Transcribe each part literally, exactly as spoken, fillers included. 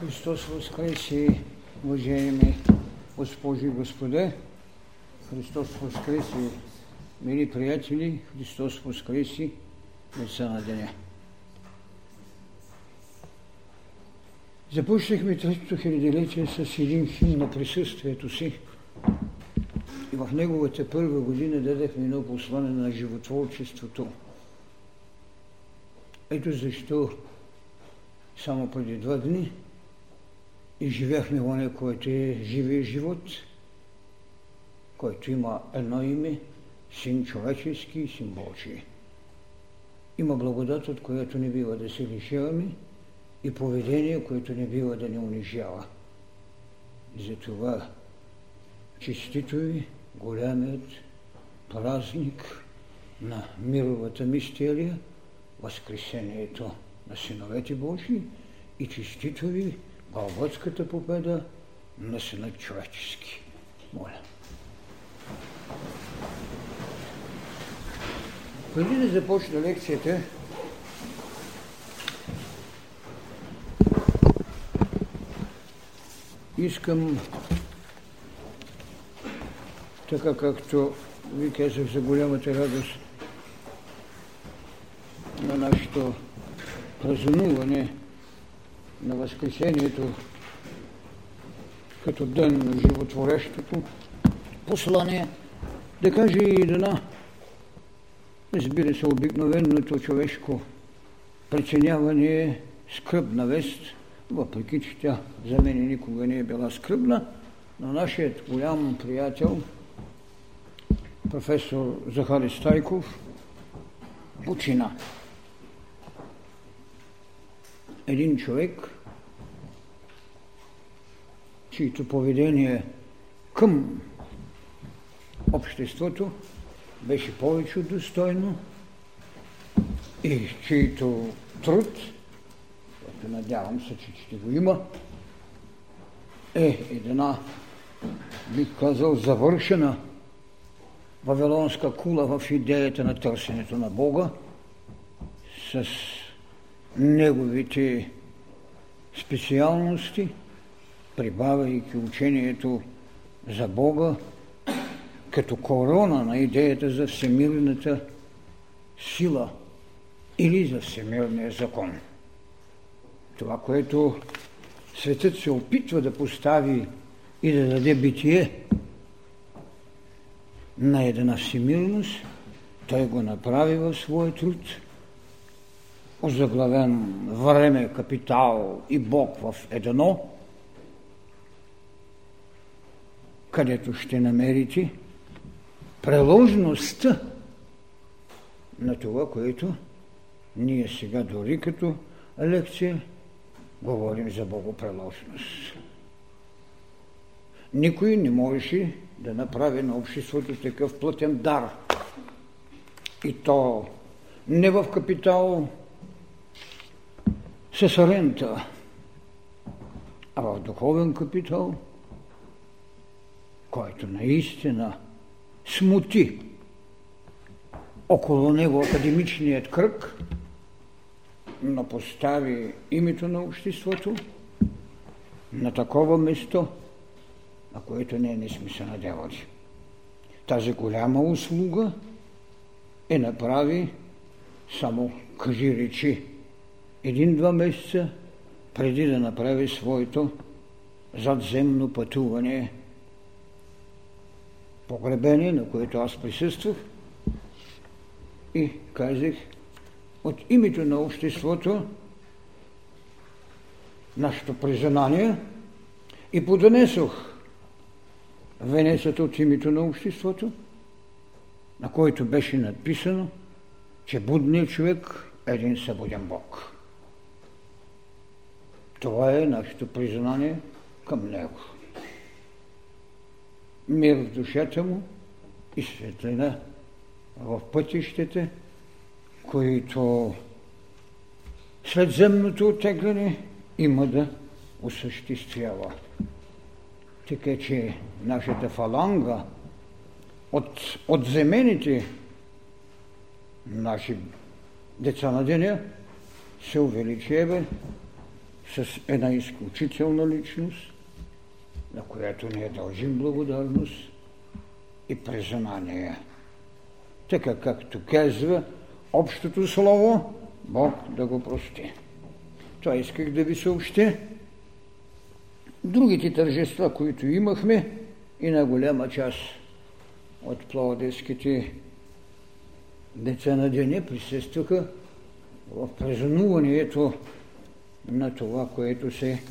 Христос Воскресе, уважаеми госпожи и господа! Христос Воскресе, мили приятели! Христос Воскресе, деца на деня! Започнахме третото хилядолетие с един химн на присъствието си и в неговата първа година дадахме едно послание на животворчеството. Ето защо само преди два дни и живяхме оне, което е живия живот, който има едно име, син човечески и син Божий. Има благодат, от която не бива да се лишаваме, и поведение, което не бива да ни унижава. Затова честито ви голямият празник на мировата мистерия, Възкресението на синовете Божии, и честито ви Бълготската победа на Сина човечески. Моля. Преди да започна лекцията, искам, така както ви казах за голямата радост на нашето празнуване на Възкресението като ден на животворещото послание, да кажа и една, разбира се, обикновеното човешко преценяване, скръбна вест, въпреки че тя за мен никога не е била скръбна, но нашият голям приятел, професор Захари Стайков, почина. Един човек, чието поведение към обществото беше повече от достойно и чието труд, който надявам се, че ще го има, е една, бих казал, завършена вавилонска кула в идеята на търсенето на Бога с неговите специалности, прибавяйки учението за Бога като корона на идеята за всемирната сила или за всемирния закон. Това, което светът се опитва да постави и да даде битие на една всемирност, той го направи в своя труд, озаглавен време, капитал и Бог в едно, където ще намерите преложността на това, което ние сега дори като лекция говорим за богоприложност. Никой не можеше да направи на обществото такъв плътен дар. И то не в капитал с рента, а в духовен капитал, който наистина смути около него академичният кръг, но постави името на обществото на такова место, на което ние не сме се надявали. Тази голяма услуга е направи само кажи речи един-два месеца преди да направи своето задземно пътуване, погребение, на което аз присъствах и казах: от името на обществото нашето признание, и подонесох венецът от името на обществото, на който беше надписано, че будният човек е един събуден Бог. Това е нашето признание към него. Мир в душата му и светлина в пътищите, които след земното оттегляне има да осъществява. Така че нашата фаланга от, от земените наши деца на деня се увеличава с една изключителна личност, на която ние дължим благодарност и признание. Така както казва общото слово, Бог да го прости. Това исках да ви съобщя. Другите тържества, които имахме, и на голяма част от пловдивските деца на деня присъстваха в празнуването на това, което се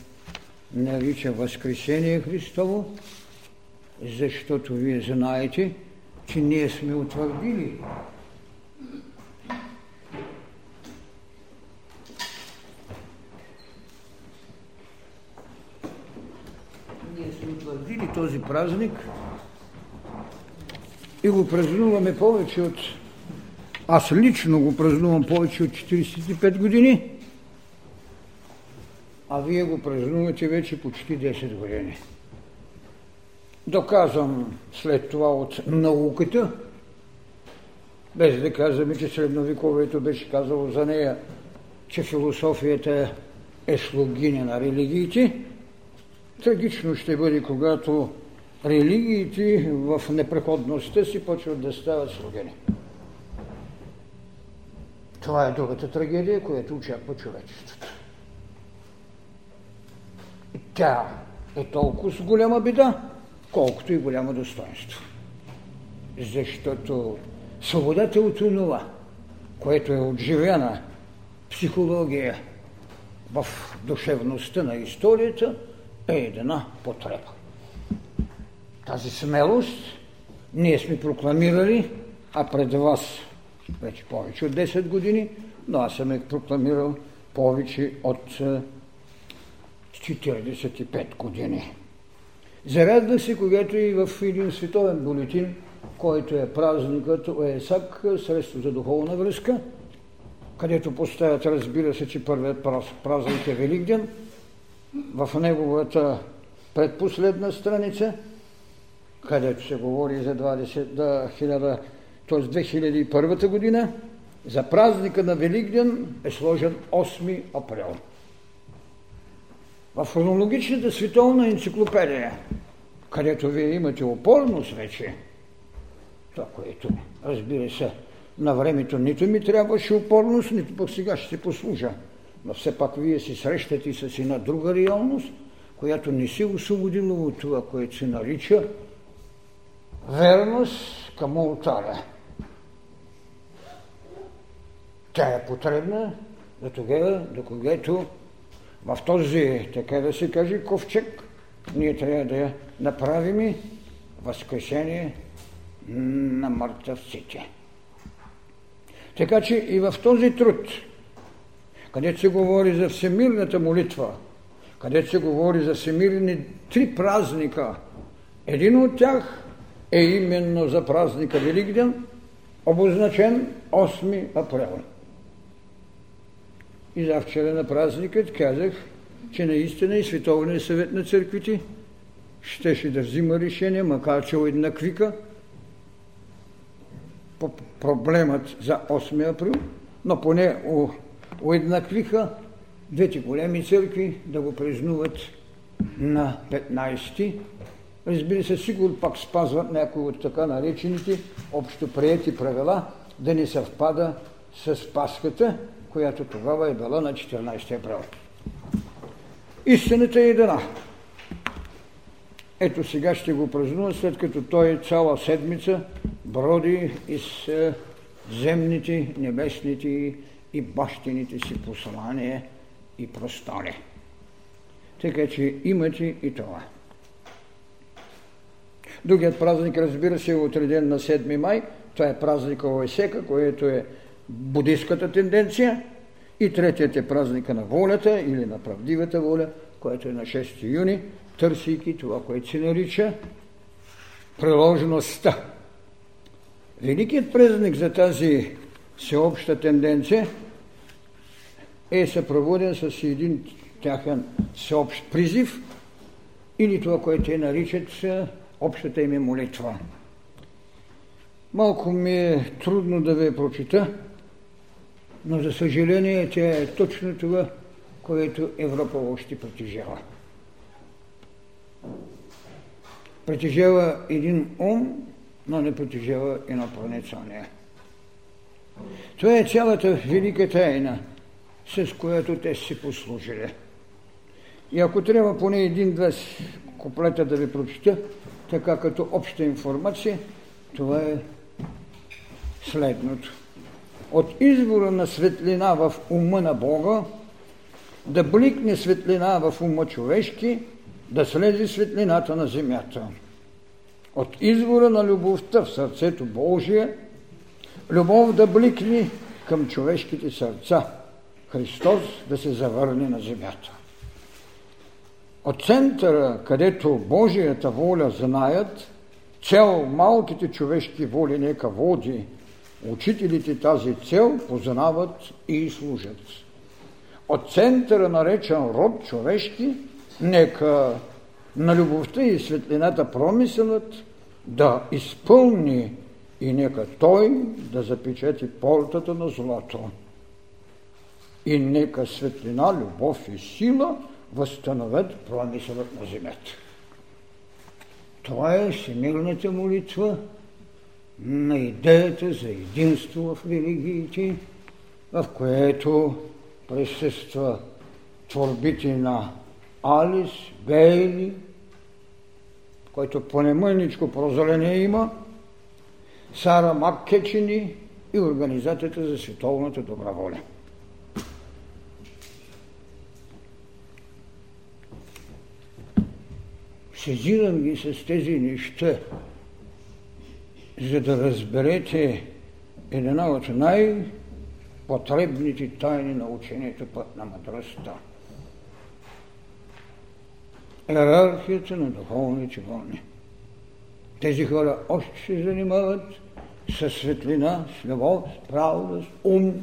нарича Възкресение Христово, защото вие знаете, че ние сме утвърдили ние сме утвърдили този празник и го празнуваме повече от аз лично го празнувам повече от четиридесет и пет години, а вие го празнувате вече почти десет години. Доказвам след това от науката, без да казваме, че средновековието беше казало за нея, че философията е слугиня на религиите. Трагично ще бъде, когато религиите в непреходността си почват да стават слугини. Това е другата трагедия, която очаква човечеството. Тя е толкова с голяма беда, колкото и голямо достоинство. Защото свободата от онова, което е отживена психология в душевността на историята, е една потреба. Тази смелост ние сме прокламирали, а пред вас вече повече от десет години, но аз съм е прокламирал повече от четиридесет и пет години. Зарадвах се, когато и в един световен бюлетин, който е празникът ОЕСАК, средство за духовна връзка, където поставят, разбира се, че първият празник е Великден, в неговата предпоследна страница, където се говори за двадесет, да, хиляда, т.е. две хиляди и първа година, за празника на Великден е сложен осми април. В хронологичната световна енциклопедия, където вие имате опорност вече, това, което, разбира се, на времето нито ми трябваше опорност, нито пък сега ще се послужа. Но все пак вие се срещате с една друга реалност, която не се освободила от това, което се нарича верност към олтара. Тя е потребна до тогава, до когато в този, така да се каже, ковчег, ние трябва да направим възкресение на мъртъвците. Така че и в този труд, където се говори за всемирната молитва, където се говори за всемирни три празника, един от тях е именно за празника Великден, обозначен осми април. И завчера на празникът казах, че наистина и Световния съвет на църквите щеше да взима решение, макар че уеднаквика по проблемът за осми април, но поне уеднаквиха двете големи църкви да го празнуват на петнадесети. Разбира се, сигурно пак спазват някои от така наречените общоприети правила да не съвпада с Пасхата, която тогава е била на четиринадесети април. Истината е една. Ето сега ще го празнува, след като той цяла седмица броди из земните, небесните и бащините си послания и простори. Така че имате и това. Другият празник, разбира се, е отреден на седми май. Това е празника Есека, което е буддийската тенденция, и третият е празника на волята или на правдивата воля, което е на шести юни, търсейки това, което се нарича приложността. Великият празник за тази всеобща тенденция е съпроводен с един тяхен всеобщ призив или това, което те наричат общата им е молитва. Малко ми е трудно да ви прочита, но за съжаление тя е точно това, което Европа още притежава. Притежава един ум, но не притежава една планета на нея. Това е цялата велика тайна, с която те си послужили. И ако трябва поне един-два куплета да ви прочета, така като обща информация, това е следното. От извора на светлина в ума на Бога, да бликне светлина в ума човешки, да слезе светлината на земята. От извора на любовта в сърцето Божие, любов да бликне към човешките сърца, Христос да се завърне на земята. От центъра, където Божията воля знаят, цел малките човешки воли нека води, учителите тази цел познават и служат. От центъра, наречен род човешки, нека на любовта и светлината промисълът да изпълни и нека той да запечати портата на злато. И нека светлина, любов и сила възстановят промисълът на земята. Това е всемирната молитва на идеята за единство в религиите, в което присъства творбите на Алис Бейли, който понемъничко прозрение има, Сара Маркечени и Организацията за Световната добра воля. Сезирам ги с тези неща, за да разберете една от най-потребните тайни на учението Път на мъдростта. Йерархията на духовните вълни. Тези хора още се занимават със светлина, с любов, с правда, с ум.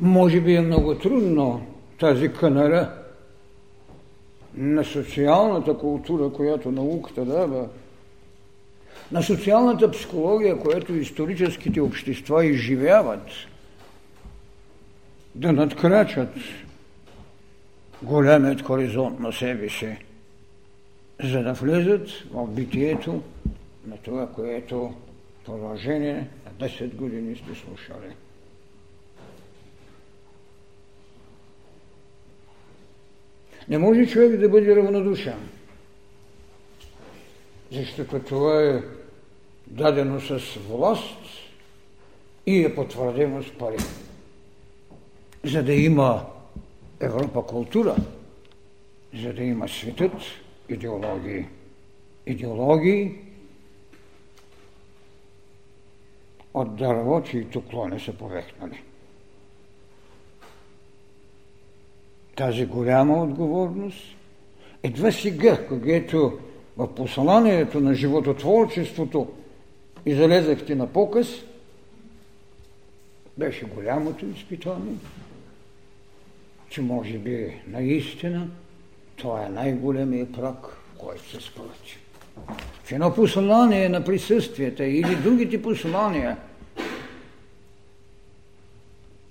Може би е много трудно тази канара на социалната култура, която науката дава, на социалната психология, която историческите общества изживяват, да надкрачат големият хоризонт на себе си, за да влезат в битието на това, което в продължение на десет години сте слушали. Не може човек да бъде равнодушен, защото това е дадено с власт и е потвърдено с пари. За да има Европа култура, за да има светът идеологии. Идеологии от дърво, чието клони са повехнали. Тази голяма отговорност едва сега, когато в посланието на живототворчеството излезахте на показ, беше голямото изпитание, че може би наистина това е най-големият праг, който се спрати. Че едно послание на присъствията или другите послания,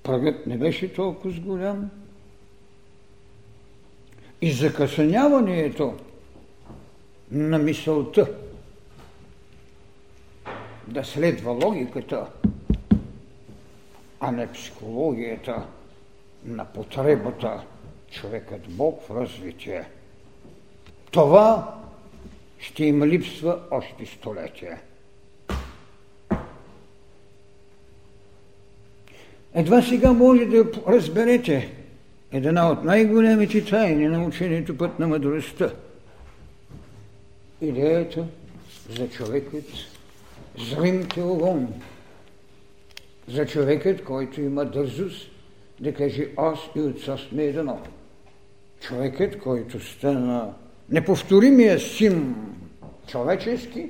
прагът не беше толкова голям, и закъсняването на мисълта да следва логиката, а не психологията на потребата човекът Бог в развитие. Това ще им липсва още столетия. Едва сега може да разберете една от най-големите тайни на учението Път на мъдростта. Идеята за човекът зрим теогон. За човекът, който има дързост да каже аз и отца сме едно. Човекът, който стана неповторимия син човечески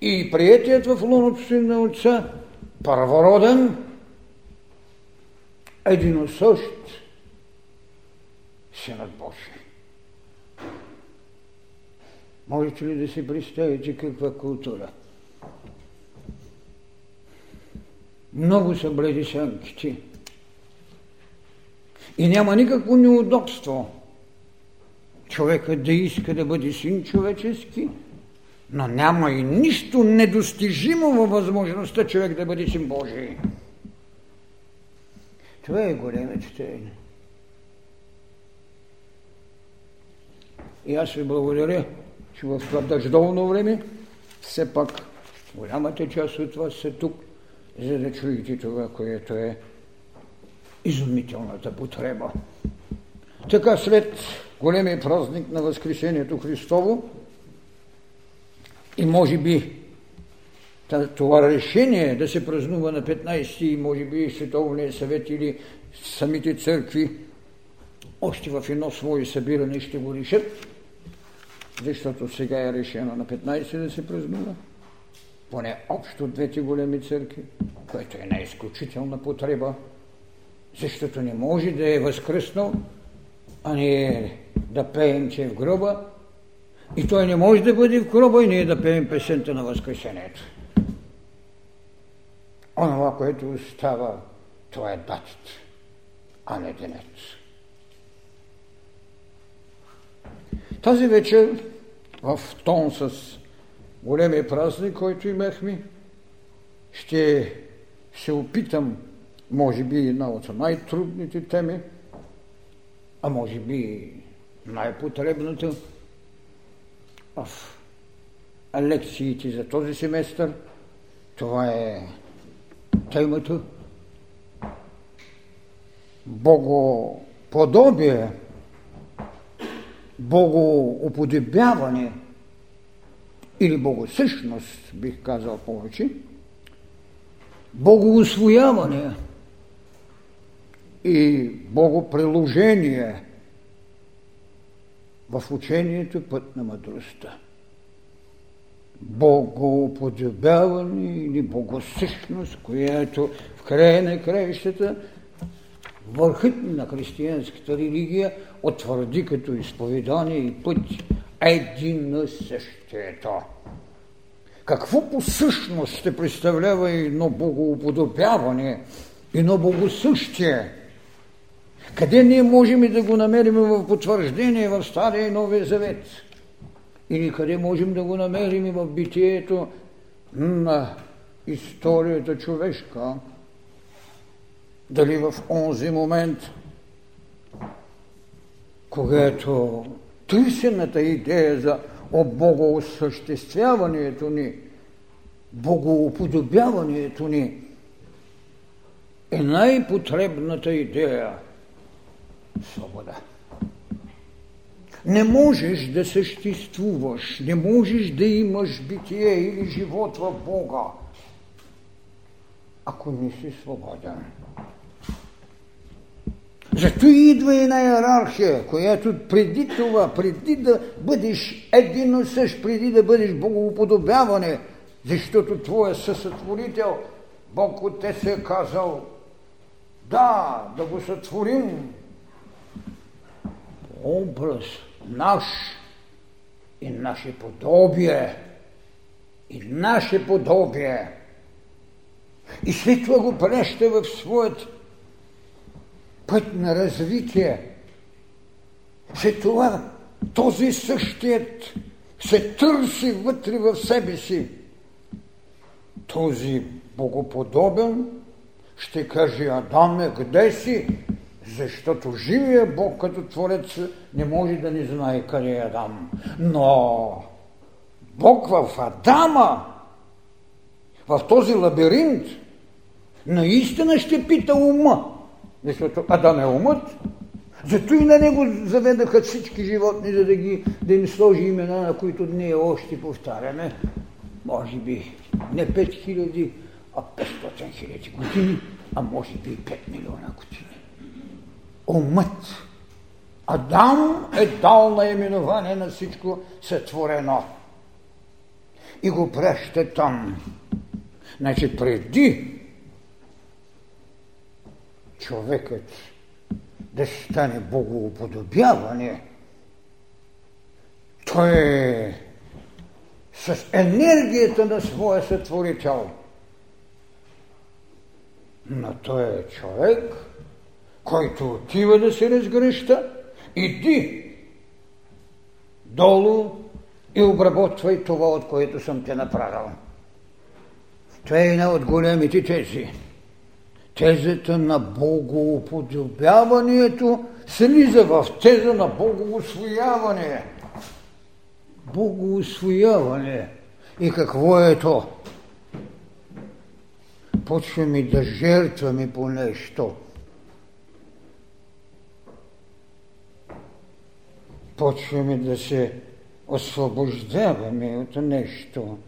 и приятият в лоното си на отца, първороден, единосъщ Синът Божий. Можете ли да си представите каква култура? Много са бледи сянките. И няма никакво неудобство човекът да иска да бъде син човечески, но няма и нищо недостижимо във възможността човек да бъде син Божий. Това е големец тайна. И аз ви благодаря, че в това дъждовно време все пак голямата част от вас са тук, за да чуете това, което е изумителната потреба. Така след големия празник на Възкресението Христово и може би това решение да се празнува на петнайсети и може би Световния съвет или самите църкви още в едно свое събиране ще го решат, защото сега е решено на петнайсети да се празнува, поне общо двете големи църкви, което е една изключителна потреба, защото не може да е възкръснал, а не да пеем, че е в гроба, и той не може да бъде в гроба и ние да пеем песента на Възкресението. Онова, което остава, това е датата, а не денят. Тази вечер, в тон с големия празник, който имахме, ще се опитам, може би една от най-трудните теми, а може би най-потребната в лекциите за този семестър. Това е темата Богоподобие, Богоуподобяване или Богосъщност, бих казал повече, Богоусвояване и Богоприложение в учението Път на мъдростта. Богоуподобяване или Богосъщност, която в края на краищата върхът на християнската религия утвърди като изповедание и път едино същието. Какво по същност ще представлява едно богоуподобяване, едно богосъщие? Къде ние можем да го намерим в потвърждение в Стария и Новия Завет? Или къде можем да го намерим в битието на историята човешка? Дали в онзи момент, когато търсената идея за обогоосъществяването ни, богоуподобяването ни е най-потребната идея – свобода. Не можеш да съществуваш, не можеш да имаш битие или живот в Бога, ако не си свободен. Зато идва една иерархия, която преди това, преди да бъдеш един и същ, преди да бъдеш богоуподобяване, защото твоя съсътворител, Бог от те се е казал, да, да го сътворим образ наш и наше подобие, и наше подобие. И след това го праща в своят път на развитие. След това този същият се търси вътре в себе си. Този богоподобен ще каже: Адаме, къде си? Защото живия Бог като Творец не може да не знае къде е Адам. Но Бог в Адама, в този лабиринт, наистина ще пита ума. Защото Адам е умът, зато и на него заведаха всички животни, за да ги, да им сложи имена, на които ние още повтаряме. Може би не пет хиляди, а петстотин хиляди години, а може би и пет милиона години. Умът. Адам е дал наименование на всичко сътворено. И го праща там. Значи преди човекът да стане богоуподобяване, той е с енергията на своя сътворител. на този човек, който отива да се разгръща, иди долу и обработвай това, от което съм те направил. Това е една от големите тези. Тезата на богоуподобяването слиза в теза на богоусвояване. Богоусвояване. И какво е то? Почваме да жертваме по нещо. Почваме да се освобождаваме от нещо.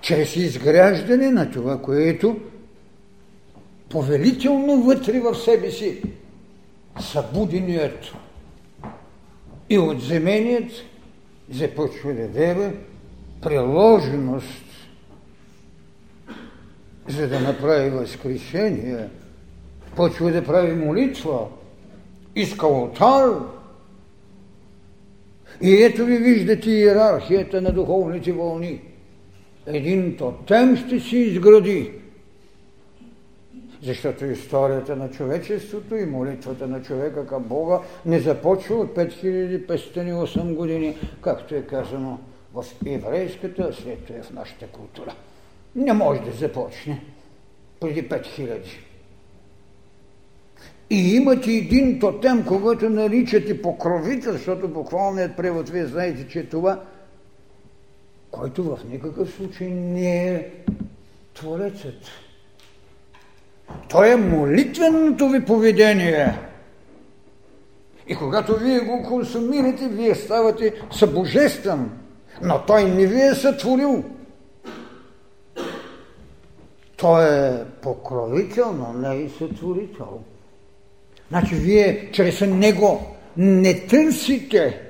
Чрез изграждане на това, което повелително вътре в себе си събуденият и отземеният започва да дава приложеност, за да направи възкресение. Почва да прави молитва, иска алтар. И ето ви виждате иерархията на духовните вълни. Един тотем ще си изгради. Защото историята на човечеството и молитвата на човека към Бога не започва от пет хиляди петстотин и осем години, както е казано в еврейската, а след това в нашата култура. Не може да започне преди пет хиляди. И имате един тотем, когато наричате покровител, защото буквалният превод, вие знаете, че е това, който в никакъв случай не е творецът. Той е молитвеното ви поведение. И когато вие го консумирате, вие ставате събожествен, но той не ви е сътворил. Той е покровител, но не и сътворител. Значи вие чрез него не търсите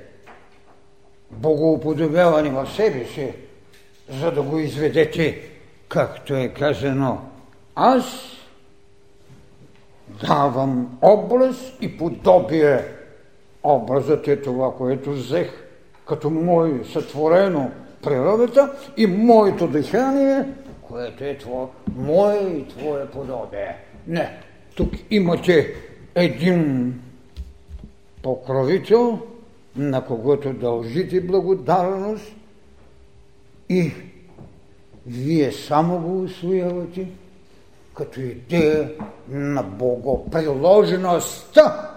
богоуподобяване в себе си, за да го изведете, както е казано. Аз давам образ и подобие. Образът е това, което взех като мое сътворено природата и моето дихание, което е това, мое и твое подобие. Не, тук имате един покровител, на когото дължите благодарност и вие само го усвоявате като идея на богоприложността,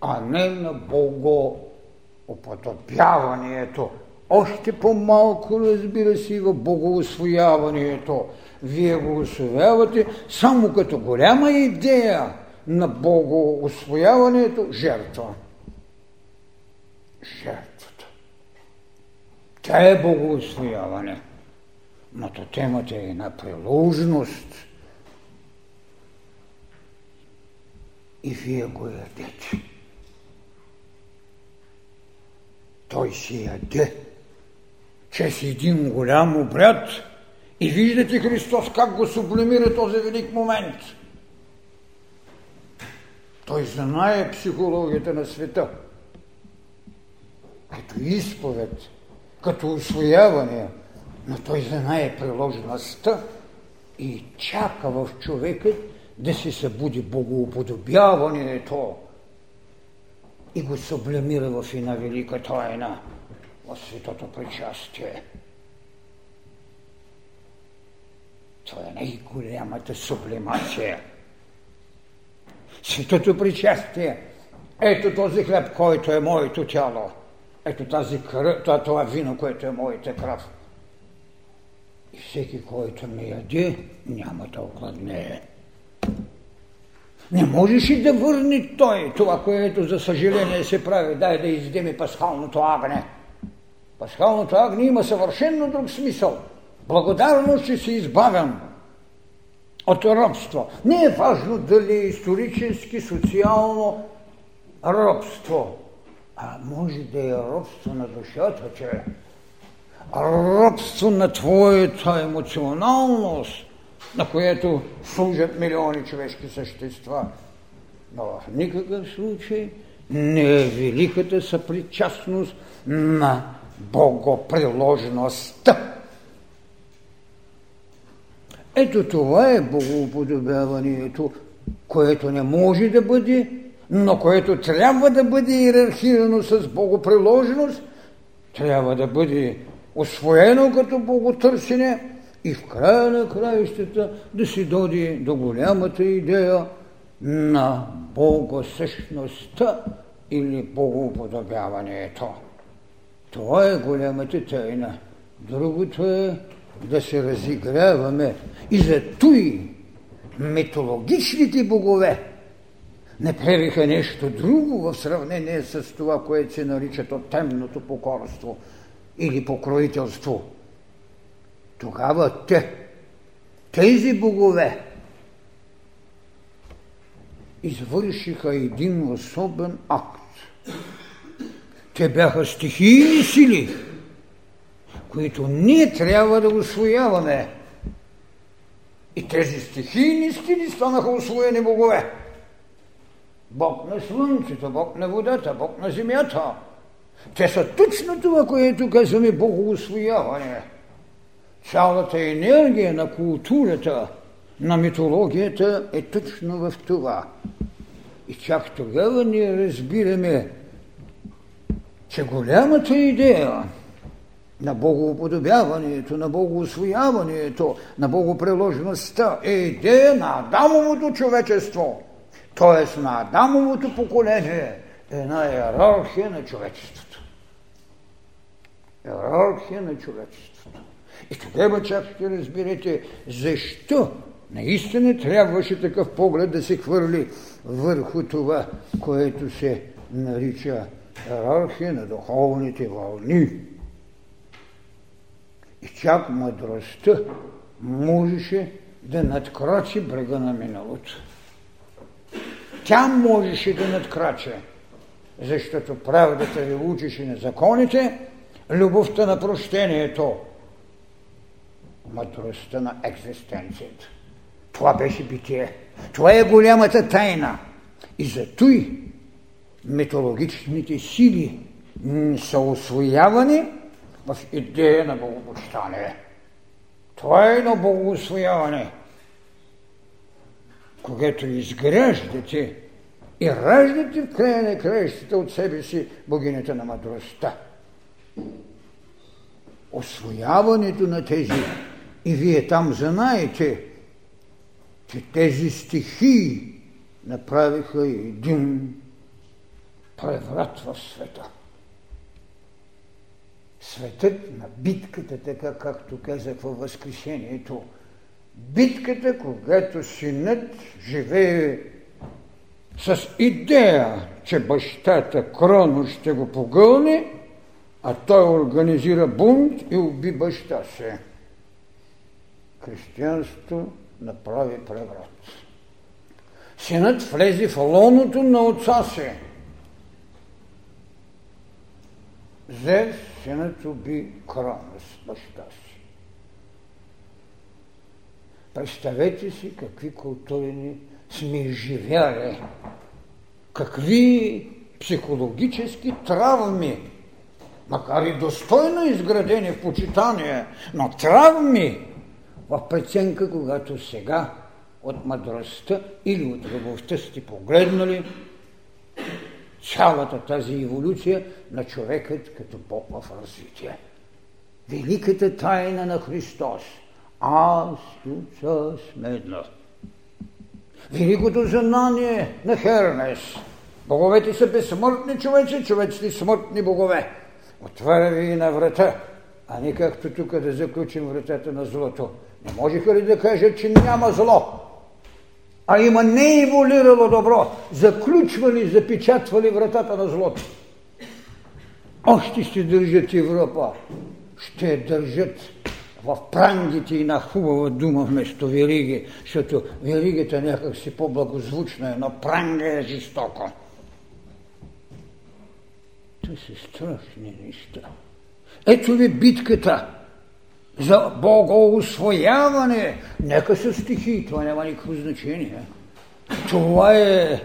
а не на богоуподобяването. Още по-малко, разбира се, и в богоусвояването. Вие го усвоявате само като голяма идея на богоусвояването – жертва. Жертвата. Тя е богоусвояване. Но то темата е една приложност. И вие го ядете. Той си яде чрез един голям обряд и виждате Христос как го сублимира този велик момент. Той знае психологията на света. Като изповед, като усвояване, но той знае приложността и чака в човека да се събуди богоуподобяването и го сублимира в една велика тайна в светото причастие. Това е най-голямата сублимация. Светото причастие. Ето този хляб, който е моето тяло. Ето тази кръв, това вино, което е моята кръв. И всеки, който ме яде, няма да огладнее. Не можеш и да върне той това, което за съжаление се прави. Дай да издеме пасхалното агне. Пасхалното агне има съвършенно друг смисъл. Благодарност, че си избавен от робство. Не е важно дали е исторически, социално робство. А може да е робство на душата, че е робство на твоята емоционалност, на което служат милиони човешки същества. Но в никакъв случай не е великата съпричастност на богоприложността. Ето това е богоуподобяването, което не може да бъде, но което трябва да бъде иерархирано с богоприложност, трябва да бъде освоено като боготърсене и в края на краищата да се доди до голямата идея на богосъщността или богоуподобяването. Това е голямата тайна. Другото е да се разиграваме и за туй митологичните богове направиха нещо друго в сравнение с това, което се наричат от темното покорство или покровителство. Тогава те, тези богове, извършиха един особен акт. Те бяха стихийни сили, които ние трябва да усвояваме. И тези стихийни сили станаха усвоени богове. Бог на слънцето, Бог на водата, Бог на земята. Те са точно това, което казваме богоусвояване. Цялата енергия на културата, на митологията е точно в това. И чак тогава ние разбираме, че голямата идея на богоуподобяването, на богоусвояването, на богоприложността е идея на Адамовото човечество, т.е. на Адамовото поколение, една йерархия на човечеството. Йерархия на човечеството. И тогава чак ще разберете защо наистина трябваше такъв поглед да се хвърли върху това, което се нарича йерархия на духовните вълни. И чак мъдростта можеше да надкрачи брега на миналото. Тя можеше да надкрача, защото правдата ви учеше на законите, любовта на прощението, мъдростта на екзистенцията. Това беше битие. Това е голямата тайна. И затуй митологичните сили са усвоявани в идея на богопочитание. Това е едно богоусвояване. Когато изграждате и раждате в края на краищата от себе си богинята на мъдростта. Освояването на тези, и вие там знаете, че тези стихии направиха един преврат в света. Светът на битката, така както казах във Възкресението. Битката, когато синът живее с идея, че бащата Кроно ще го погълне, а той организира бунт и уби баща се. Християнството направи преврат. Синът влезе в лоното на отца си. Зевс, синът уби Кронос, баща си. Представете си какви култури ни сме изживяли, какви психологически травми, макар и достойно изградени в почитание, но травми в преценка, когато сега от мъдростта или от любовта сте погледнали цялата тази еволюция на човекът като Бог в развитие. Великата тайна на Христос. Аз тук сме едно. Великото знание на Хермес. Боговете са безсмъртни човеци, човеците смъртни богове. Отваря ви на врата, а не както тук да заключим вратата на злото. Не можеха ли да кажат, че няма зло, а има нееволирало добро? Заключвали, запечатвали вратата на злото. Още ще държат Европа, ще държат в прангите и на хубава дума вместо вериги, защото веригата някак си по-благозвучна е, но пранга е жестоко. Това са страшни неща. Ето ви битката за богоусвояване. Нека са стихи, това няма никакво значение. Това е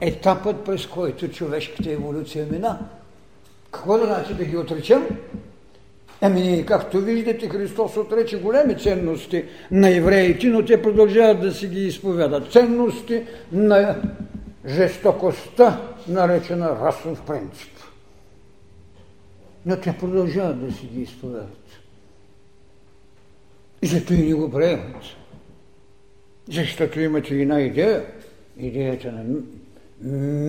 етапът, през който човешката еволюция мина. Какво да значи да ги отречем? Ами, както виждате, Христос отрече големи ценности на евреите, но те продължават да си ги изповядат. Ценности на жестокостта, наречена расов принцип. Но те продължават да си ги изповядат. И зато и не го приемат. Защото имате една идея, идеята на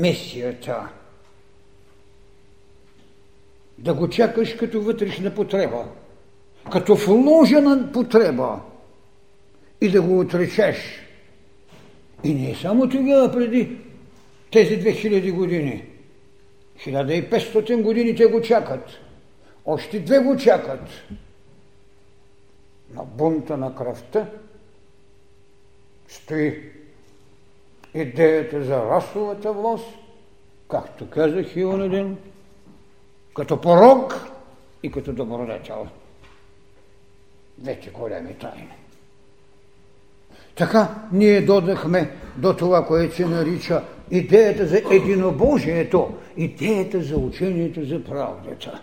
месията. Да го чакаш като вътрешна потреба, като вложена потреба и да го отречеш. И не само тогава, преди тези две хиляди години. хиляда и петстотин години те го чакат. Още две го чакат. На бунта на кръвта стои идеята за расовата власт, както казах и оня ден, като порок и като добродетел. Двете големи тайни. Така ние додахме до това, което се нарича идеята за единобожието, идеята за учението за правдата.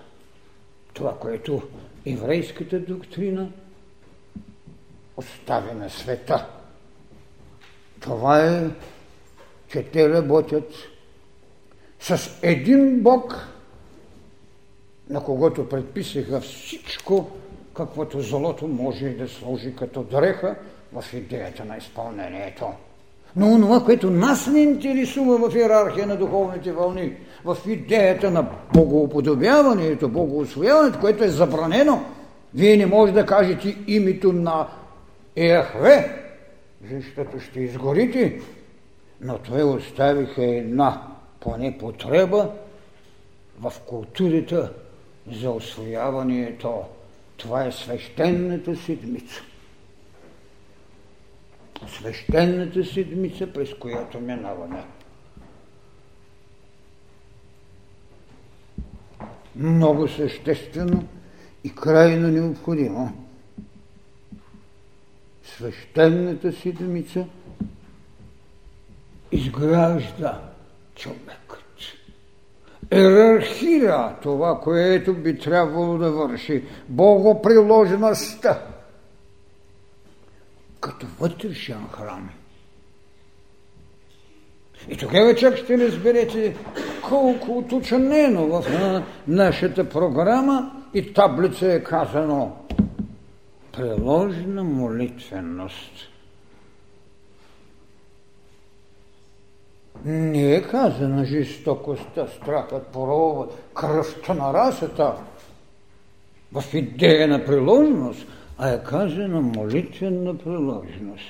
Това, което еврейската доктрина остави на света. Това е, че те работят с един Бог, на когото предписаха всичко, каквото злото може да служи като дреха в идеята на изпълнението. Но това, което нас не интересува в иерархия на духовните вълни, в идеята на богоуподобяването, богоусвояването, което е забранено, вие не може да кажете името на Яхве, защото ще изгорите, но той оставиха една поне потреба в културата за освояването. Това е свещената седмица. Свещената седмица, през която минаваме. Много съществено и крайно необходимо. Свещената седмица изгражда човекът. Иерархира това, което би трябвало да върши. Богоприложността. Като вътрешен храм. И тогава чак ще разберете колко уточнено в нашата програма и таблица е казано. Приложна молитвеност. Не е казана жестокостта, страхът, порова, кръвта на расата в идея на приложност, а е казана молитвена приложност.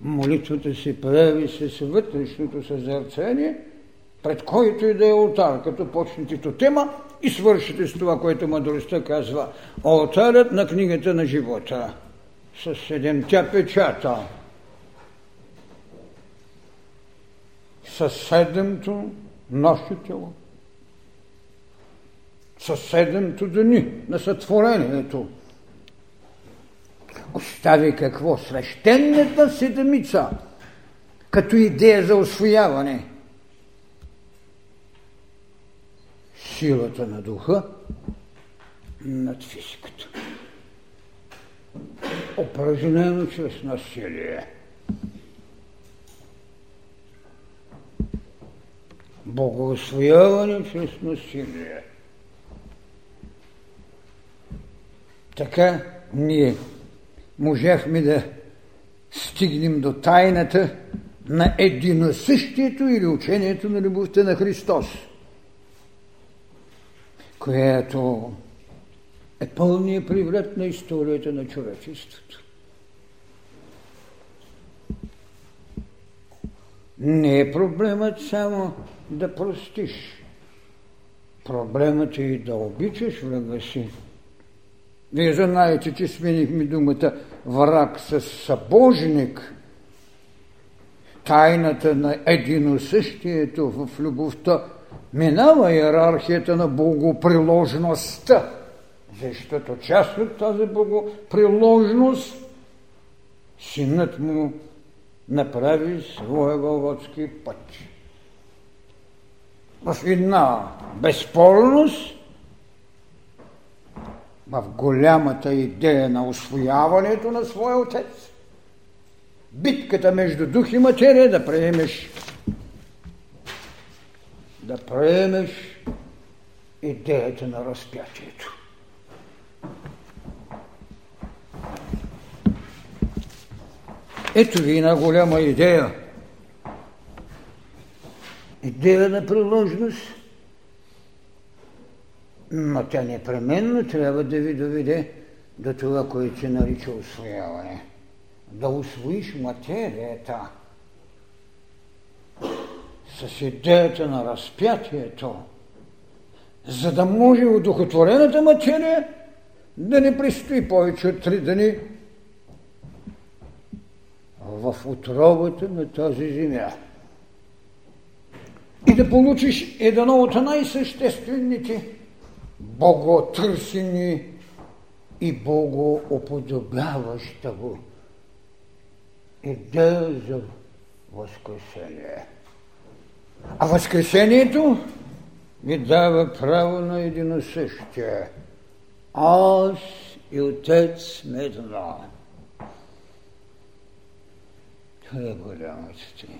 Молитвата се прави с вътрешното съзерцение, пред който и да е олтар, като почнете то тема и свършите с това, което мъдростта казва. Олтарът на книгата на живота с седемте печата. Със седемто наше тело, със седемто дни на сътворението. Остави какво? Свещената седмица като идея за усвояване. Силата на духа над физиката. Упражнено чрез насилие. Богоусвояване чрез насилие. Така ние можехме да стигнем до тайната на единосъщието или учението на любовта на Христос, което е пълният преврат на историята на човечеството. Не е проблемът само да простиш. Проблемът е и да обичаш врага си. Вие знаете, че сменихме думата враг със събожник. Тайната на единосъщието в любовта минава иерархията на богоприложността, защото част от тази богоприложност синът му направи своя Голготски път. В една безспорност в голямата идея на усвояването на своя отец. Битката между дух и материя, да приемеш да приемеш идеята на разпятието. Ето ви една голяма идея. Идея на приложност, но тя непременно трябва да ви доведе до това, което се нарича усвояване. Да усвоиш материята с идеята на разпятието, за да може удухотворената материя да не престои повече от три дни в утробата на тази земя. И да получиш едно от най-съществените боготърсени и богоуподобяваща го идея за възкресение. А възкресението ви дава право на едно същие. Аз и Отец сме едно. Това е голямата тема.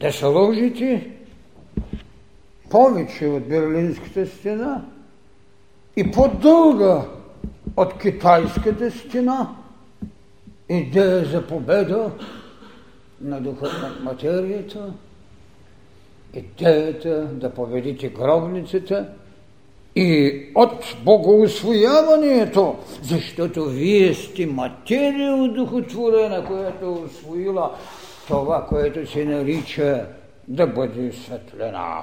Да сложите повече от Берлинската стена и по-дълга от Китайската стена идея за победа на духът над материята, идеята да победите гробницата и от богоусвояването, защото вие сте материя удухотворена, която усвоила това, което се нарича да бъде светлина.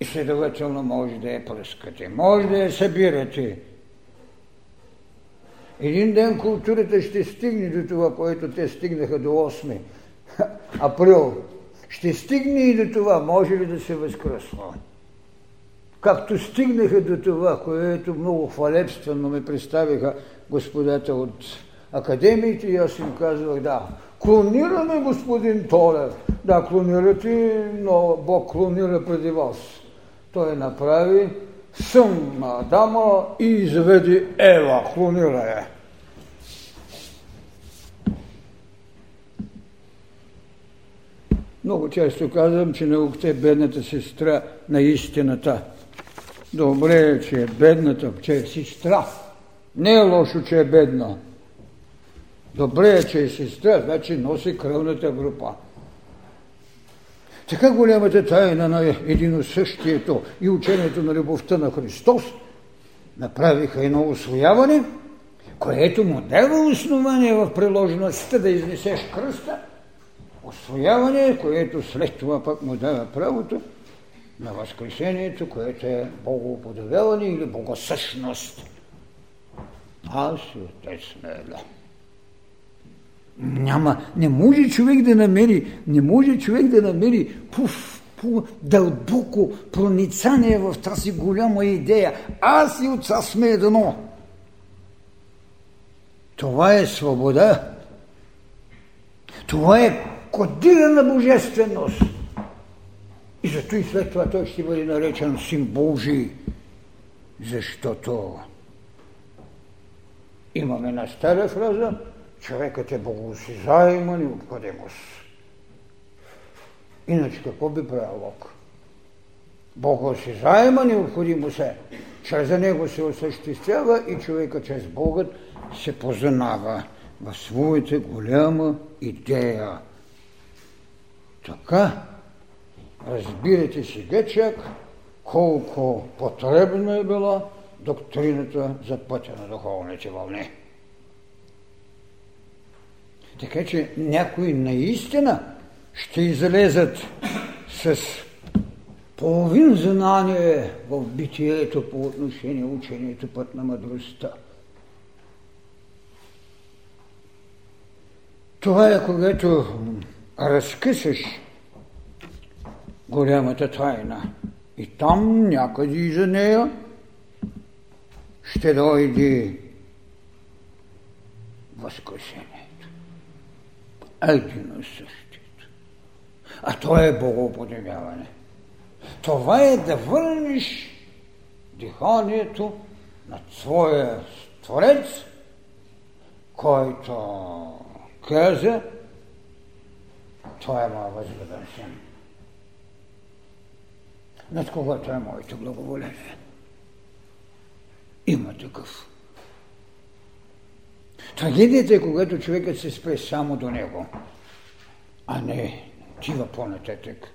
И следователно може да я пръскате, може да я събирате. Един ден културата ще стигне до това, което те стигнаха до осми април. Ще стигне и до това, може ли да се възкръсва. Както стигнаха до това, което много хвалебствено ми представиха господата от академиите, и аз им казвах, да, клонираме господин Толев. Да, клонирате, но Бог клонира преди вас. Той направи сън на Адама и изведи Ева, клонира я. Много често казвам, че науката е бедната сестра на истината. Добре е, че е бедната, че е сестра. Не е лошо, че е бедна. Добре е, че е сестра, значи носи кръвната група. Така голямата тайна на единосъщието и учението на любовта на Христос направиха едно усвояване, което му дава основание в приложността да изнесеш кръста, усвояване, което след това пък му дава правото на възкресението, което е богоуподобяване или богосъщност. Аз и Отец сме едно. Няма, не може човек да намери, не може човек да намери пуф, пуф, дълбоко проницание в тази голяма идея. Аз и Отца сме едно. Това е свобода. Това е кодирана божественост. И зато и след това той ще бъде наречен Син Божий, защото имаме на стара фраза: човекът е богоосезаема необходимост. Иначе какво би правил Бог? Богоосезаема необходимост е, че за него се осъществява и човекът чрез Бога се познава в своята голяма идея. Така, разбирате сега чак колко потребна е била доктрината за пътя на духовните вълни. Така че някои наистина ще излезат с половин знание в битието по отношение учението път на мъдростта. Това е когато разкъсаш голямата тайна и там някъде и за нея ще дойде възкресение. Едино същието. А то е богоуподобяване. Това е да върнеш диханието на своя Творец, който каза: той е моят възлюбен син, над когото е моето благоволение. Има такъв. Трагедията е, когато човекът се спре само до него, а не отива по-нататък.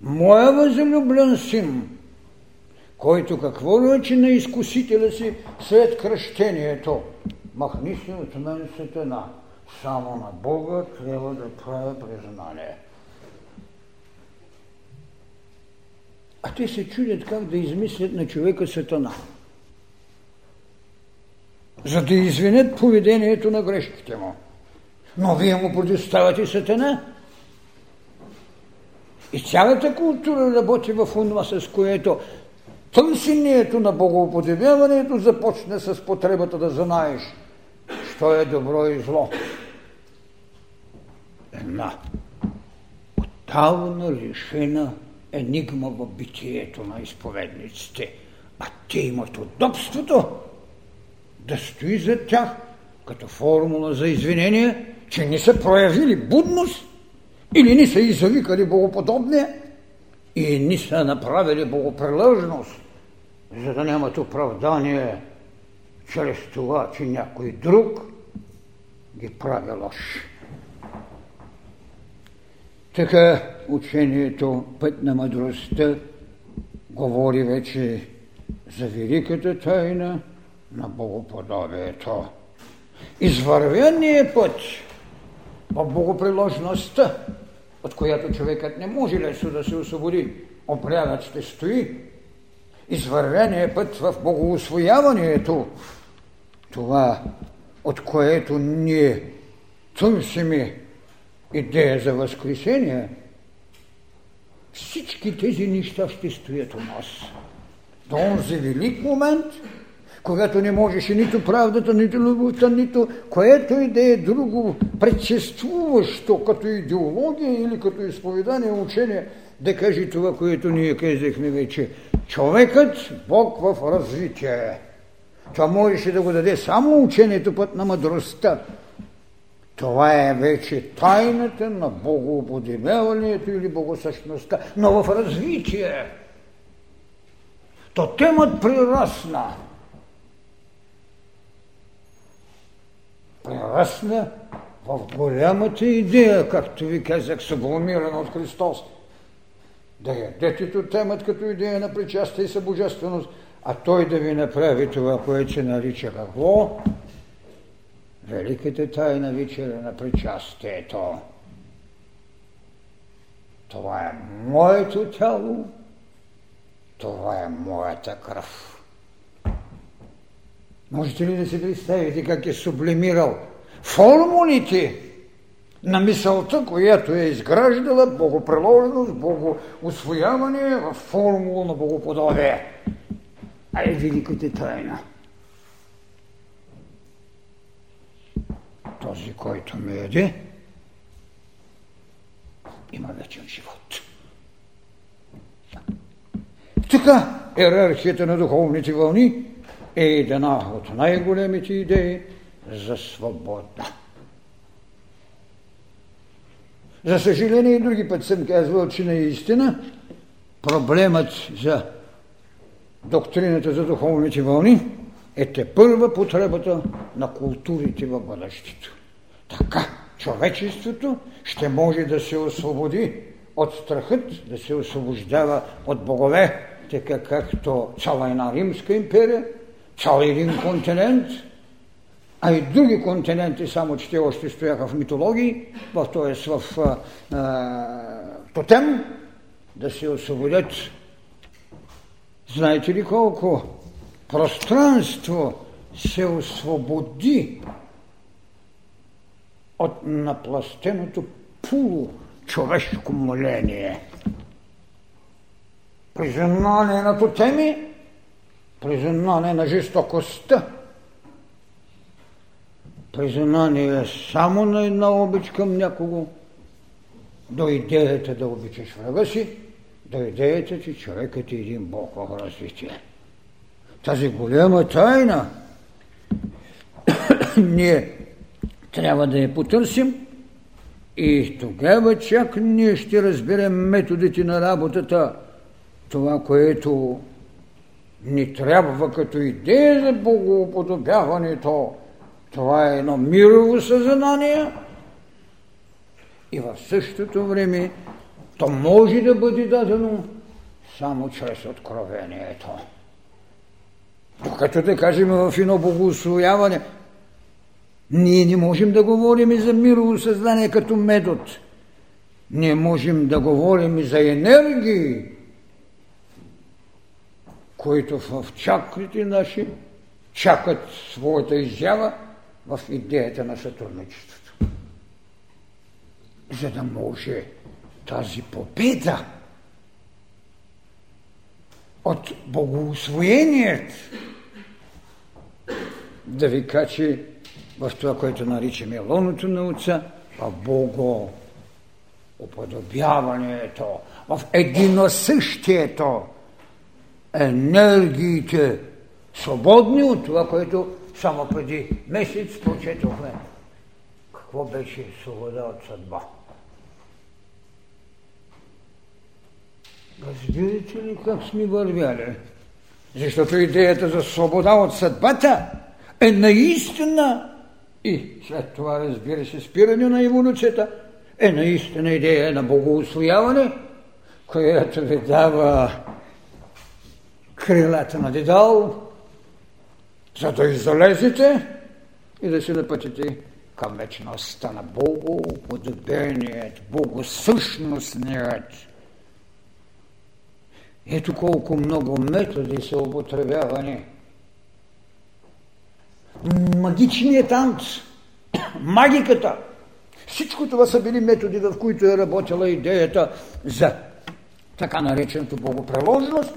Моя възлюблен син, който какво рече на изкусителя си след кръщението: махни си от мен, сатана, само на Бога трябва да правя признание. А те се чудят как да измислят на човека сатана, за да извинят поведението на грешките му. Но вие му предоставяте сатана. И цялата култура работи в онова, с което търсенето на богоуподобяването започне с потребата да знаеш, що е добро и зло. Една отдавна лишена енигма в битието на изповедниците. А те имат удобството да стои зад тях като формула за извинение, че не са проявили будност или не са извикали богоподобния и не са направили богоприложност, за да нямат оправдание чрез това, че някой друг ги прави лош. Така учението Път на мъдростта говори вече за великата тайна на богоподобието. Извървяния път в богоприложността, от която човекът не може лесно да се освободи, обрядът ще стои. Извървяния път в богоусвояването, това, от което ние търсиме идея за възкресение, всички тези неща ще стоят у нас. До онзи велик момент, когато не можеше нито правдата, нито любовта, нито което и да е друго предшествуващо като идеология или като изповедание, учение, да каже това, което ние казахме вече. Човекът Бог в развитие. Това можеше да го даде само учението Път на мъдростта. Това е вече тайната на богоуподобяването или богосъщността, но в развитие. То темът прирасна. Прирасна в голямата идея, както ви казах, сублимирана от Христос. Да ядете темът като идея на причастие и събожественост, а той да ви направи това, което се нарича какво? Великата тайна вечера на причастието. Това е моето тяло, това е моята кръв. Можете ли да си представите как е сублимирал формулите на мисълта, която е изграждала богоприложност, богоусвояване в формула на богоподобие? А е великата тайна. Този, който ме яде, има вечен живот. Така, йерархията на духовните вълни е една от най-големите идеи за свобода. За съжаление, и други път съм казвал, че наистина проблемът за доктрината за духовните вълни е тепърва потребата на културите в бъдещето. Така човечеството ще може да се освободи от страхът, да се освобождава от богове, така както цяла една Римска империя, цял един континент, а и други континенти, само че те още стояха в митологии, т.е. в а, а, тотем, да се освободят. Знаете ли колко пространство се освободи от напластеното получовешко моление? Признание на тотеми, признание на жестокостта, признание само на една обич към някого, до идеята да обичаш врага си, до идеята, че човекът е един Бог в развитие. тази голяма тайна ние трябва да я потърсим и тогава чак ние ще разберем методите на работата, това, което ни трябва като идея за богоуподобяването. Това е едно мирово съзнание и в същото време то може да бъде дадено само чрез откровението. Но като да кажем в едно богоусвояване, ние не можем да говорим и за мирово съзнание като метод. Ние можем да говорим и за енергии, които в чакрите наши чакат своята изява в идеята на сътрудничеството. За да може тази победа от богоусвоението да ви качи в това, което наричаме лоното на Отца, в богоуподобяването, в единосъщието, енергиите, свободни от това, което само преди месец прочетохме. Какво беше свобода от съдба? Разбирате ли как сме вървяли? Защото идеята за свобода от съдбата е наистина, и след това, разбира се, спиране на еволюцията, е наистина идея на богоусвояване, която ви дава крилата на Дедал, за да излезете и да се напътите към вечността на богоуподобяването, богосъщностният. Ето колко много методи са употребявани. Магичният танц, магиката, всичко това са били методи, в които е работила идеята за така нареченото богоприложност,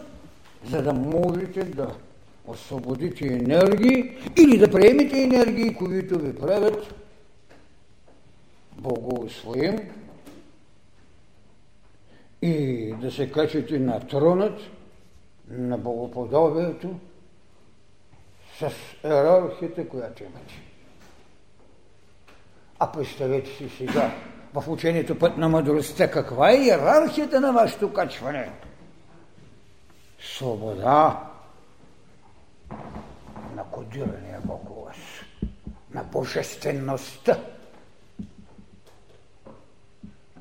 за да можете да освободите енергии или да приемете енергии, които ви правят богоусвоим и да се качите на тронът на богоподобието с иерархията, която имате. А представете си сега в учението Път на мъдростта каква е иерархията на вашето качване. Свобода на кодирания Бог-глас, на божествеността.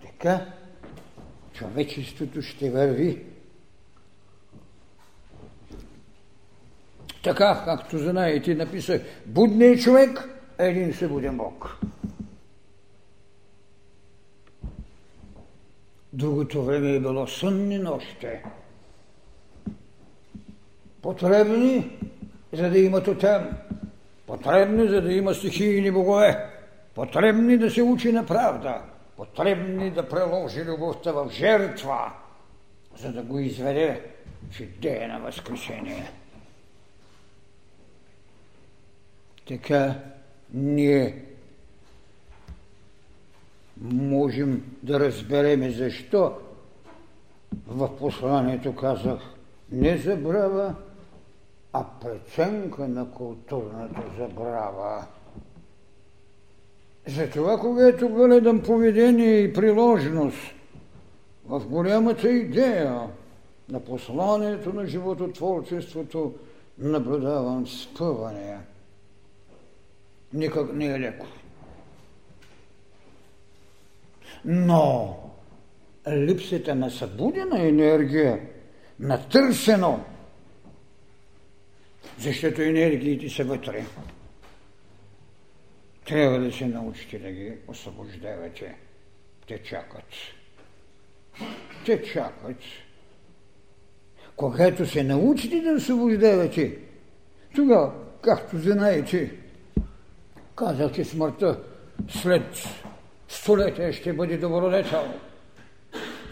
Така човечеството ще върви. Така, както знаете, написах, будният човек е един събуден Бог. Другото време е било сънни нощи, потребни, за да има тотем, потребни, за да има стихийни богове, потребни да се учи на правда, потребни да преложи любовта в жертва, за да го изведе в идея на възкресение. Така ние можем да разберем защо в посланието казах не забрава, а преценка на културната забрава. Затова, когато гледам поведение и приложност в голямата идея на посланието на живототворчеството, наблюдавам спъване. Никак не е леко. Но липсата на събудена енергия, на търсено, защото енергиите са вътре. Трябва да се научите да ги освобождавате. Те чакат. Те чакат. Когато се научите да освобождавате, тогава, както знаете, казах, че смъртта след столетия ще бъде добродетел.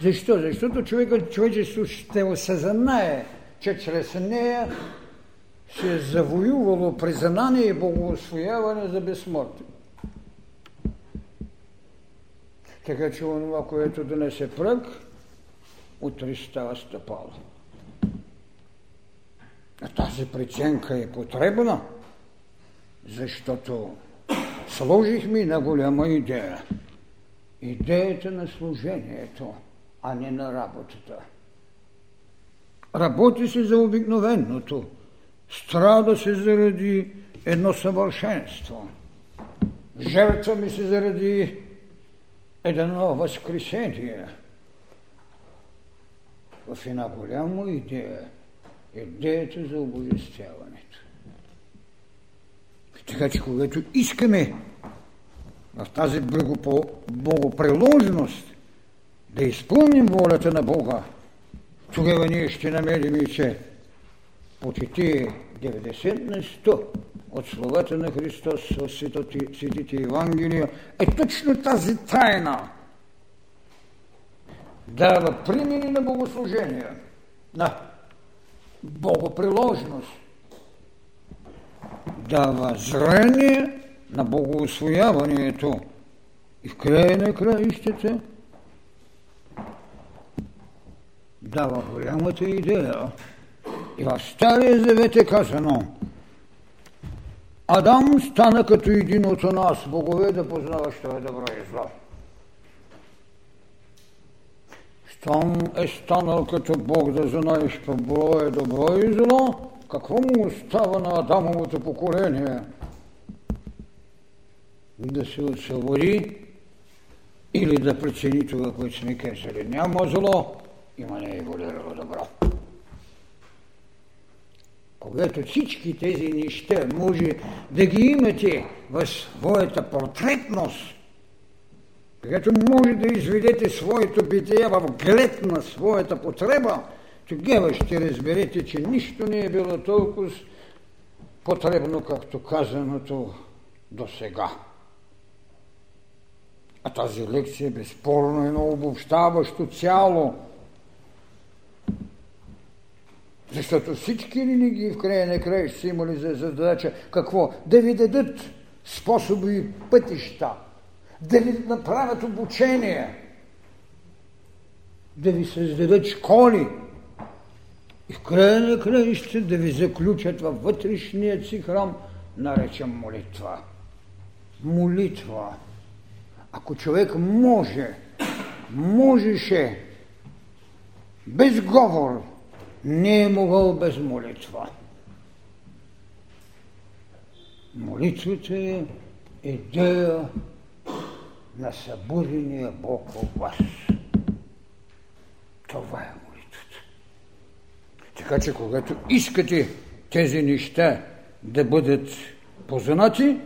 Защо? Защото човекът, човечеството ще осъзнае, че чрез нея се е завоювало признание и богоусвояване за безсмъртие. Така че онова, което донесе прък, утре става стъпало. Тази преценка е потребна, защото сложихме на голяма идея. Идеята на служението, а не на работата. Работи се за обикновеното, страда се заради едно съвършенство, жертва ми се заради едно възкресение. В една голяма идея, идеята за обожествяването. Така че, когато искаме в тази богоприложност да изпълним волята на Бога, тогава ние ще намерим, че почти деветдесет на сто от словата на Христос в Светите Евангелия е точно тази тайна. Дава примери на богослужение, на богоприложност, дава зрение на богоусвояването и в края на краищата дава голямата идея. И в Стария Завет е казано: Адам стана като един от нас, богове, да познава, що е добро и зло. Щом е станал като Бог да знаеш, що било е добро и зло, какво му остава на Адамовото поколение? Да се отсъвори или да прецени това, което сме кесали. Няма зло, има нееволирало добро. Когато всички тези неща може да ги имате в своята портретност, когато може да изведете своето битие в глед на своята потреба, тогава ще разберете, че нищо не е било толкова потребно, както казаното до сега. А тази лекция безспорно е едно обобщаващо цяло. Защото всички религии в края на края ще са имали за задача какво? Да ви дадат способи и пътища, да ви направят обучение, да ви създадат школи и в края на края ще да ви заключат във вътрешния си храм, наречен молитва. Молитва. Ако човек може, можеше без говор, не е могъл без молитва. Молитвата е идея на събудения Бог в вас. Това е молитвата. Така че, когато искате тези неща да бъдат познати,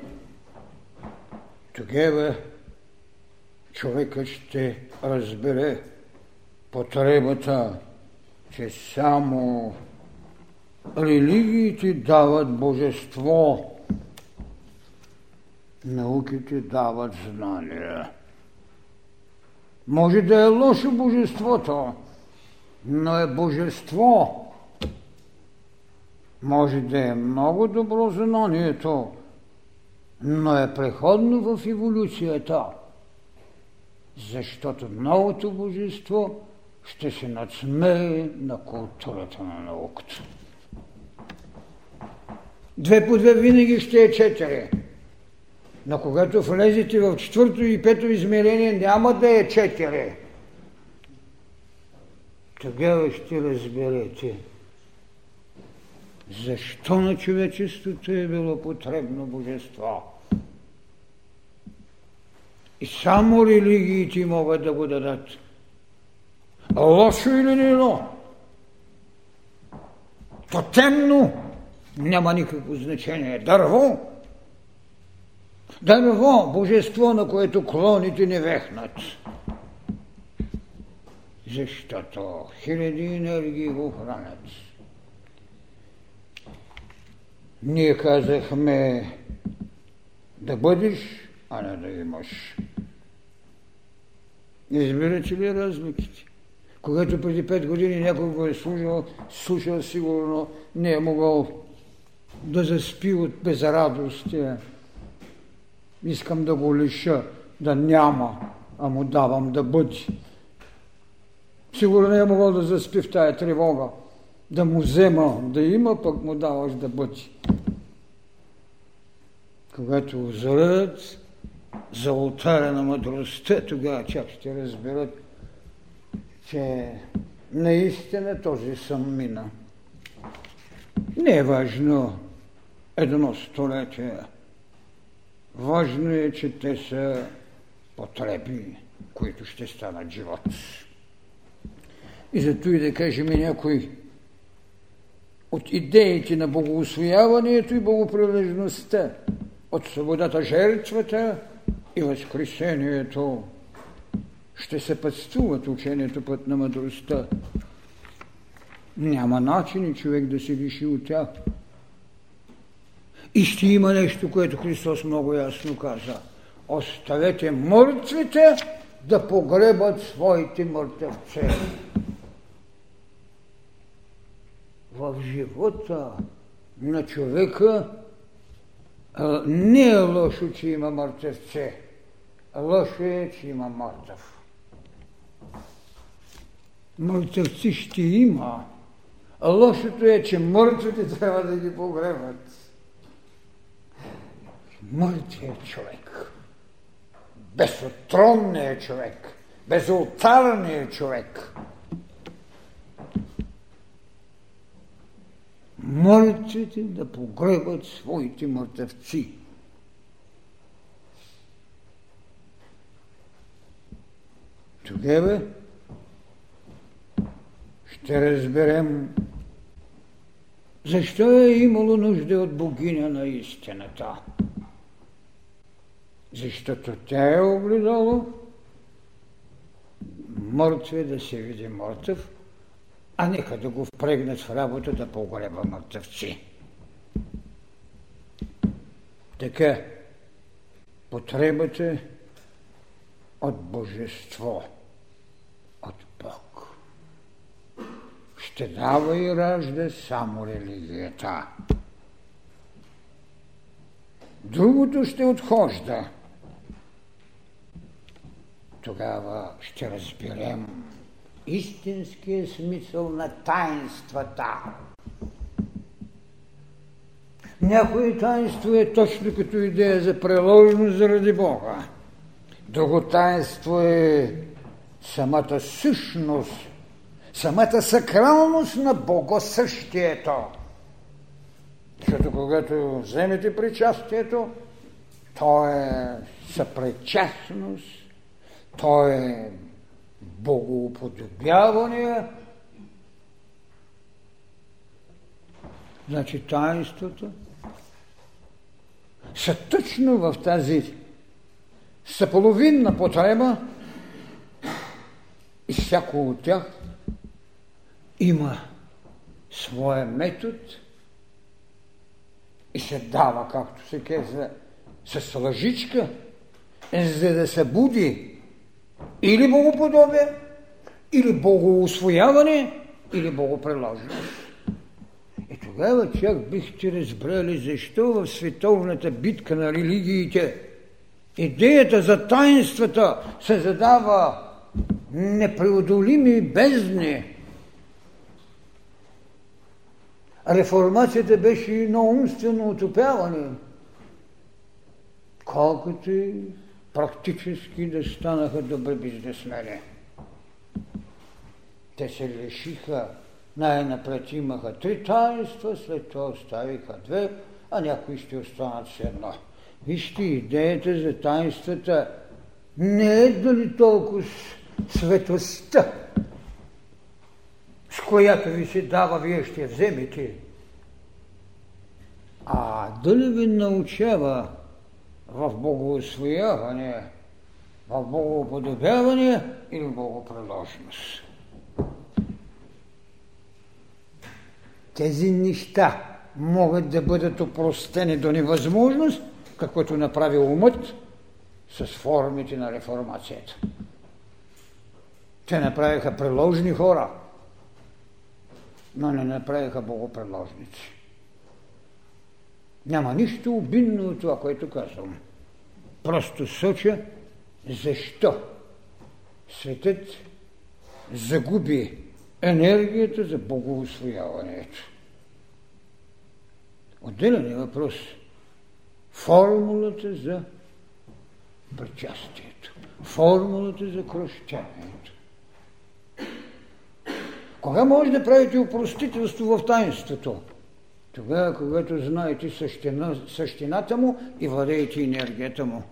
тогава човекът ще разбере потребата, че само религиите дават божество, науките дават знания. Може да е лошо божеството, но е божество. Може да е много добро знанието, но е преходно в еволюцията, защото новото божество ще се надсмее на културата на науката. Две по две винаги ще е четири. Но когато влезете в четвърто и пето измерение, няма да е четири. Тогава ще разберете защо на човечеството е било потребно божество. И само религиите могат да го дадат. Лошо или не лошо, то темно няма никакво значение. Дърво, дърво, божество, на което клоните не вехнат. Защото хиляди енергии го хранят. Ние казахме да бъдеш, а не да имаш. Избирате ли разликите? Когато преди пет години някой го е служил, слушал, сигурно не е могъл да заспи от безрадостие. Искам да го лиша, да няма, а му давам да бъде. Сигурно не е могъл да заспи в тая тревога. да му взема, да има, пък му даваш да бъде. Когато озарят за алтаря на мъдростта, тогава чак ще разберат, че наистина този съм мина. Не е важно едно столетие. Важно е, че те са потреби, които ще станат живот. И зато и да кажем някой от идеите на богоусвояването и богоприложността, от свободата жертвата и възкресението ще се пътствуват учението път на мъдростта. Няма начин и човек да се лиши от тях. И ще има нещо, което Христос много ясно каза. Оставете мъртвите да погребат своите мъртъвци. В живота на човека а, не е лошо, че има мъртъвце. Лошо е, че има мъртъв. Мъртъвци ще има. Лошото е, че мъртвите трябва да ги погребат. Мъртвият човек, безотронният човек, безалтарният човек, мъртвите да погребат своите мъртвци. Тогава ще разберем защо е имало нужда от богиня на истината. Защото тя е огледала мъртви да се види мъртъв, а нека да го впрегнат в работа да погреба мъртъвци. Така, потребата от божество, от Бог, ще дава и ражда само религията. Другото ще отхожда. Тогава ще разберем истинския смисъл на таинствата. Някое таинство е точно като идея за приложност заради Бога. Друго таинство е самата същност, самата сакралност на Бога същието. Защото когато вземете причастието, то е съпричастност, то е богоуподобяване. Значи таинството са точно в тази съполовинна потреба и всяко от тях има своя метод и се дава, както се казва, с лъжичка, за да се буди или богоподобие, или богоусвояване, или богоприложност. И тогава чак бихте разбрали защо в световната битка на религиите идеята за таинствата се задава непреодолими бездни. Реформацията беше и на умствено отопяване. Колкото и практически да станаха добри бизнесмени. Те се лишиха, най-напред имаха три таинства, след това оставиха две, а някои ще останат с едно. Вижте, идеята за таинствата не е дали толкова светостта, с която ви се дава, вие ще вземете. А дали ви научава в богоусвояване, в богоуподобяване или в богоприложност. Тези неща могат да бъдат опростени до невъзможност, каквото направи умът с формите на реформацията. Те направиха приложни хора, но не направиха богоприложници. Няма нищо обидно от това, което казвам. Просто соча защо светът загуби енергията за богоусвояването. Отделен е въпрос формулата за причастието, формулата за кръщението. Кога може да правите опростителство в таинството? Тогава, когато знаете същина, същината му и владеете енергията му.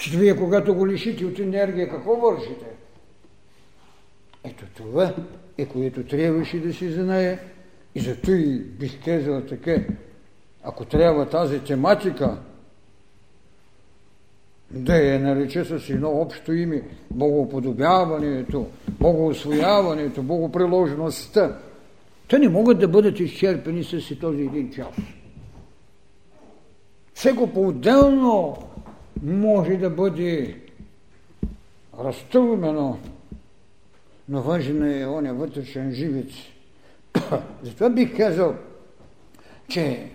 Че вие, когато го лишите от енергия, какво вършите? Ето това е, което трябваше да се знае. И зато и бих казал така, ако трябва тази тематика да я нарече с едно общо име, богоуподобяването, богоусвояването, богоприложността, те не могат да бъдат изчерпени с този един час. Всеко по-отделно може да бъде разтървено, но важен е оня вътрешен живец. Затова бих казал, че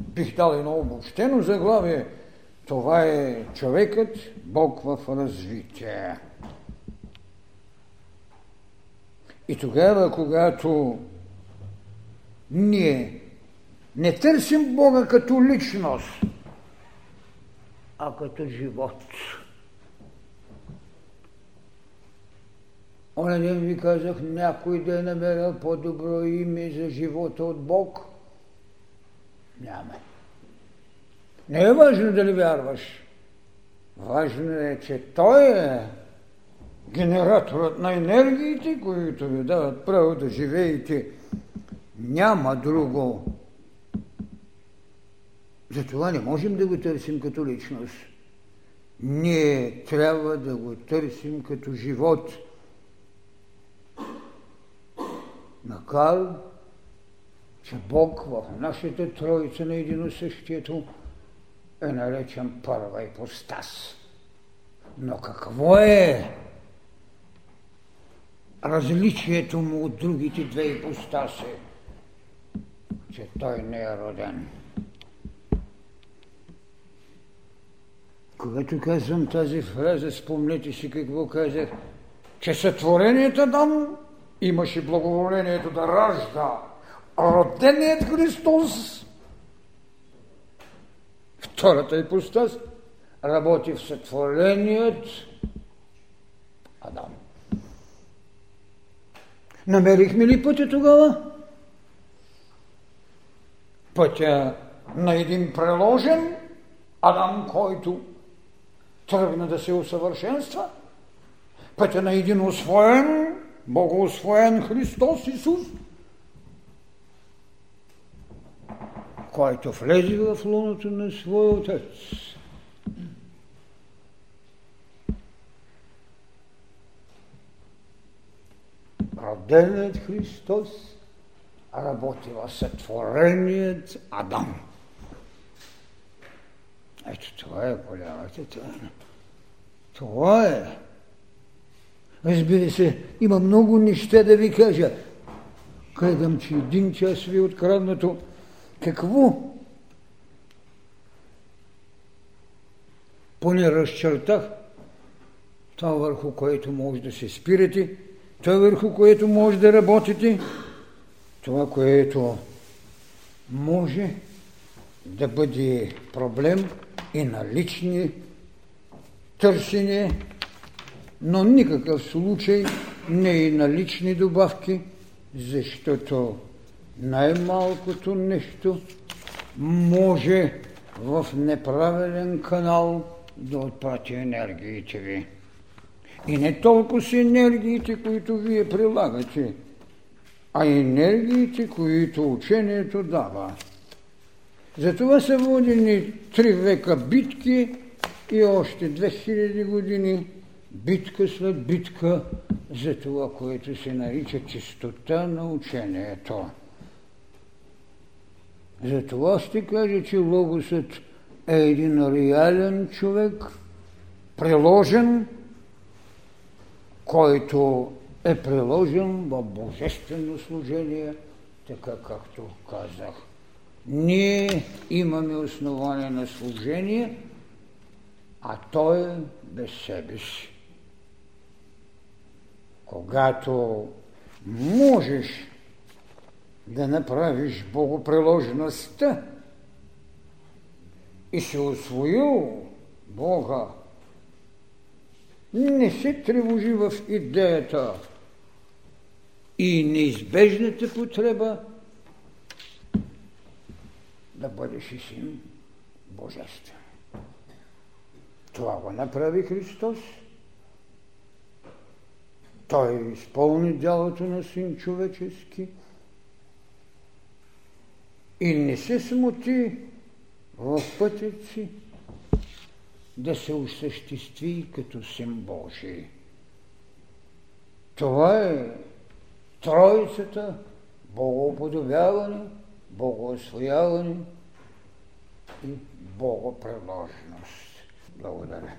бих дал едно обобщено заглавие. Това е човекът, Бог в развитие. И тогава, когато ние не търсим Бога като личност, а като живот. Оня ден ви казах, някой да е намерил по-добро име за живота от Бог? Няма. Не е важно дали вярваш. Важно е, че той е генераторът на енергиите, които ви дават право да живеете. Няма друго. Затова не можем да го търсим като личност. Ние трябва да го търсим като живот. Макар, че Бог в нашата троица на единосъщието е наречен първа ипостас. Но какво е различието му от другите две ипостаси? Че той не е роден. Когато казвам тази фраза, спомнете си какво казах, че сътворението там имаше благоволението да ражда. Роденият Христос, втората ипостас, работи в сътвореният Адам. Намерихме ли пътя тогава? Пътя на един преложен Адам, който тръгна да се усъвършенства. Пътя на един усвоен, богоусвоен Христос Исус, който влезе в лоното на своя Отец. Роденият Христос работи в сътвореният Адам. Ето това е голямата тайна. Това е. Разбира се, има много неща да ви кажа. Казвам, че един час ви е откраднато. Какво? Поне разчертах това, върху което може да се спирате, това, върху което може да работите, това, което може да бъде проблем и на лични търсения, но никакъв случай не и на лични добавки, защото най-малкото нещо може в неправилен канал да отпрати енергиите ви. И не толкова с енергиите, които вие прилагате, а енергиите, които учението дава. Затова са водени три века битки и още две хиляди години битка след битка за това, което се нарича чистота на учението. Затова ще кажа, че логосът е един реален човек, приложен, който е приложен в божествено служение, така както казах. Ние имаме основание на служение, а той е без себе си. Когато можеш да направиш богоприложността и си усвоил Бога, не се тревожи в идеята и неизбежната потреба да бъдеш и син божествен. Това го направи Христос. Той изпълни дялото на син човечески и не се смути в пътят си да се осъществи като син Божий. Това е Троицата, богоуподобяване, богоусвояване и богоприложност. Благодаря.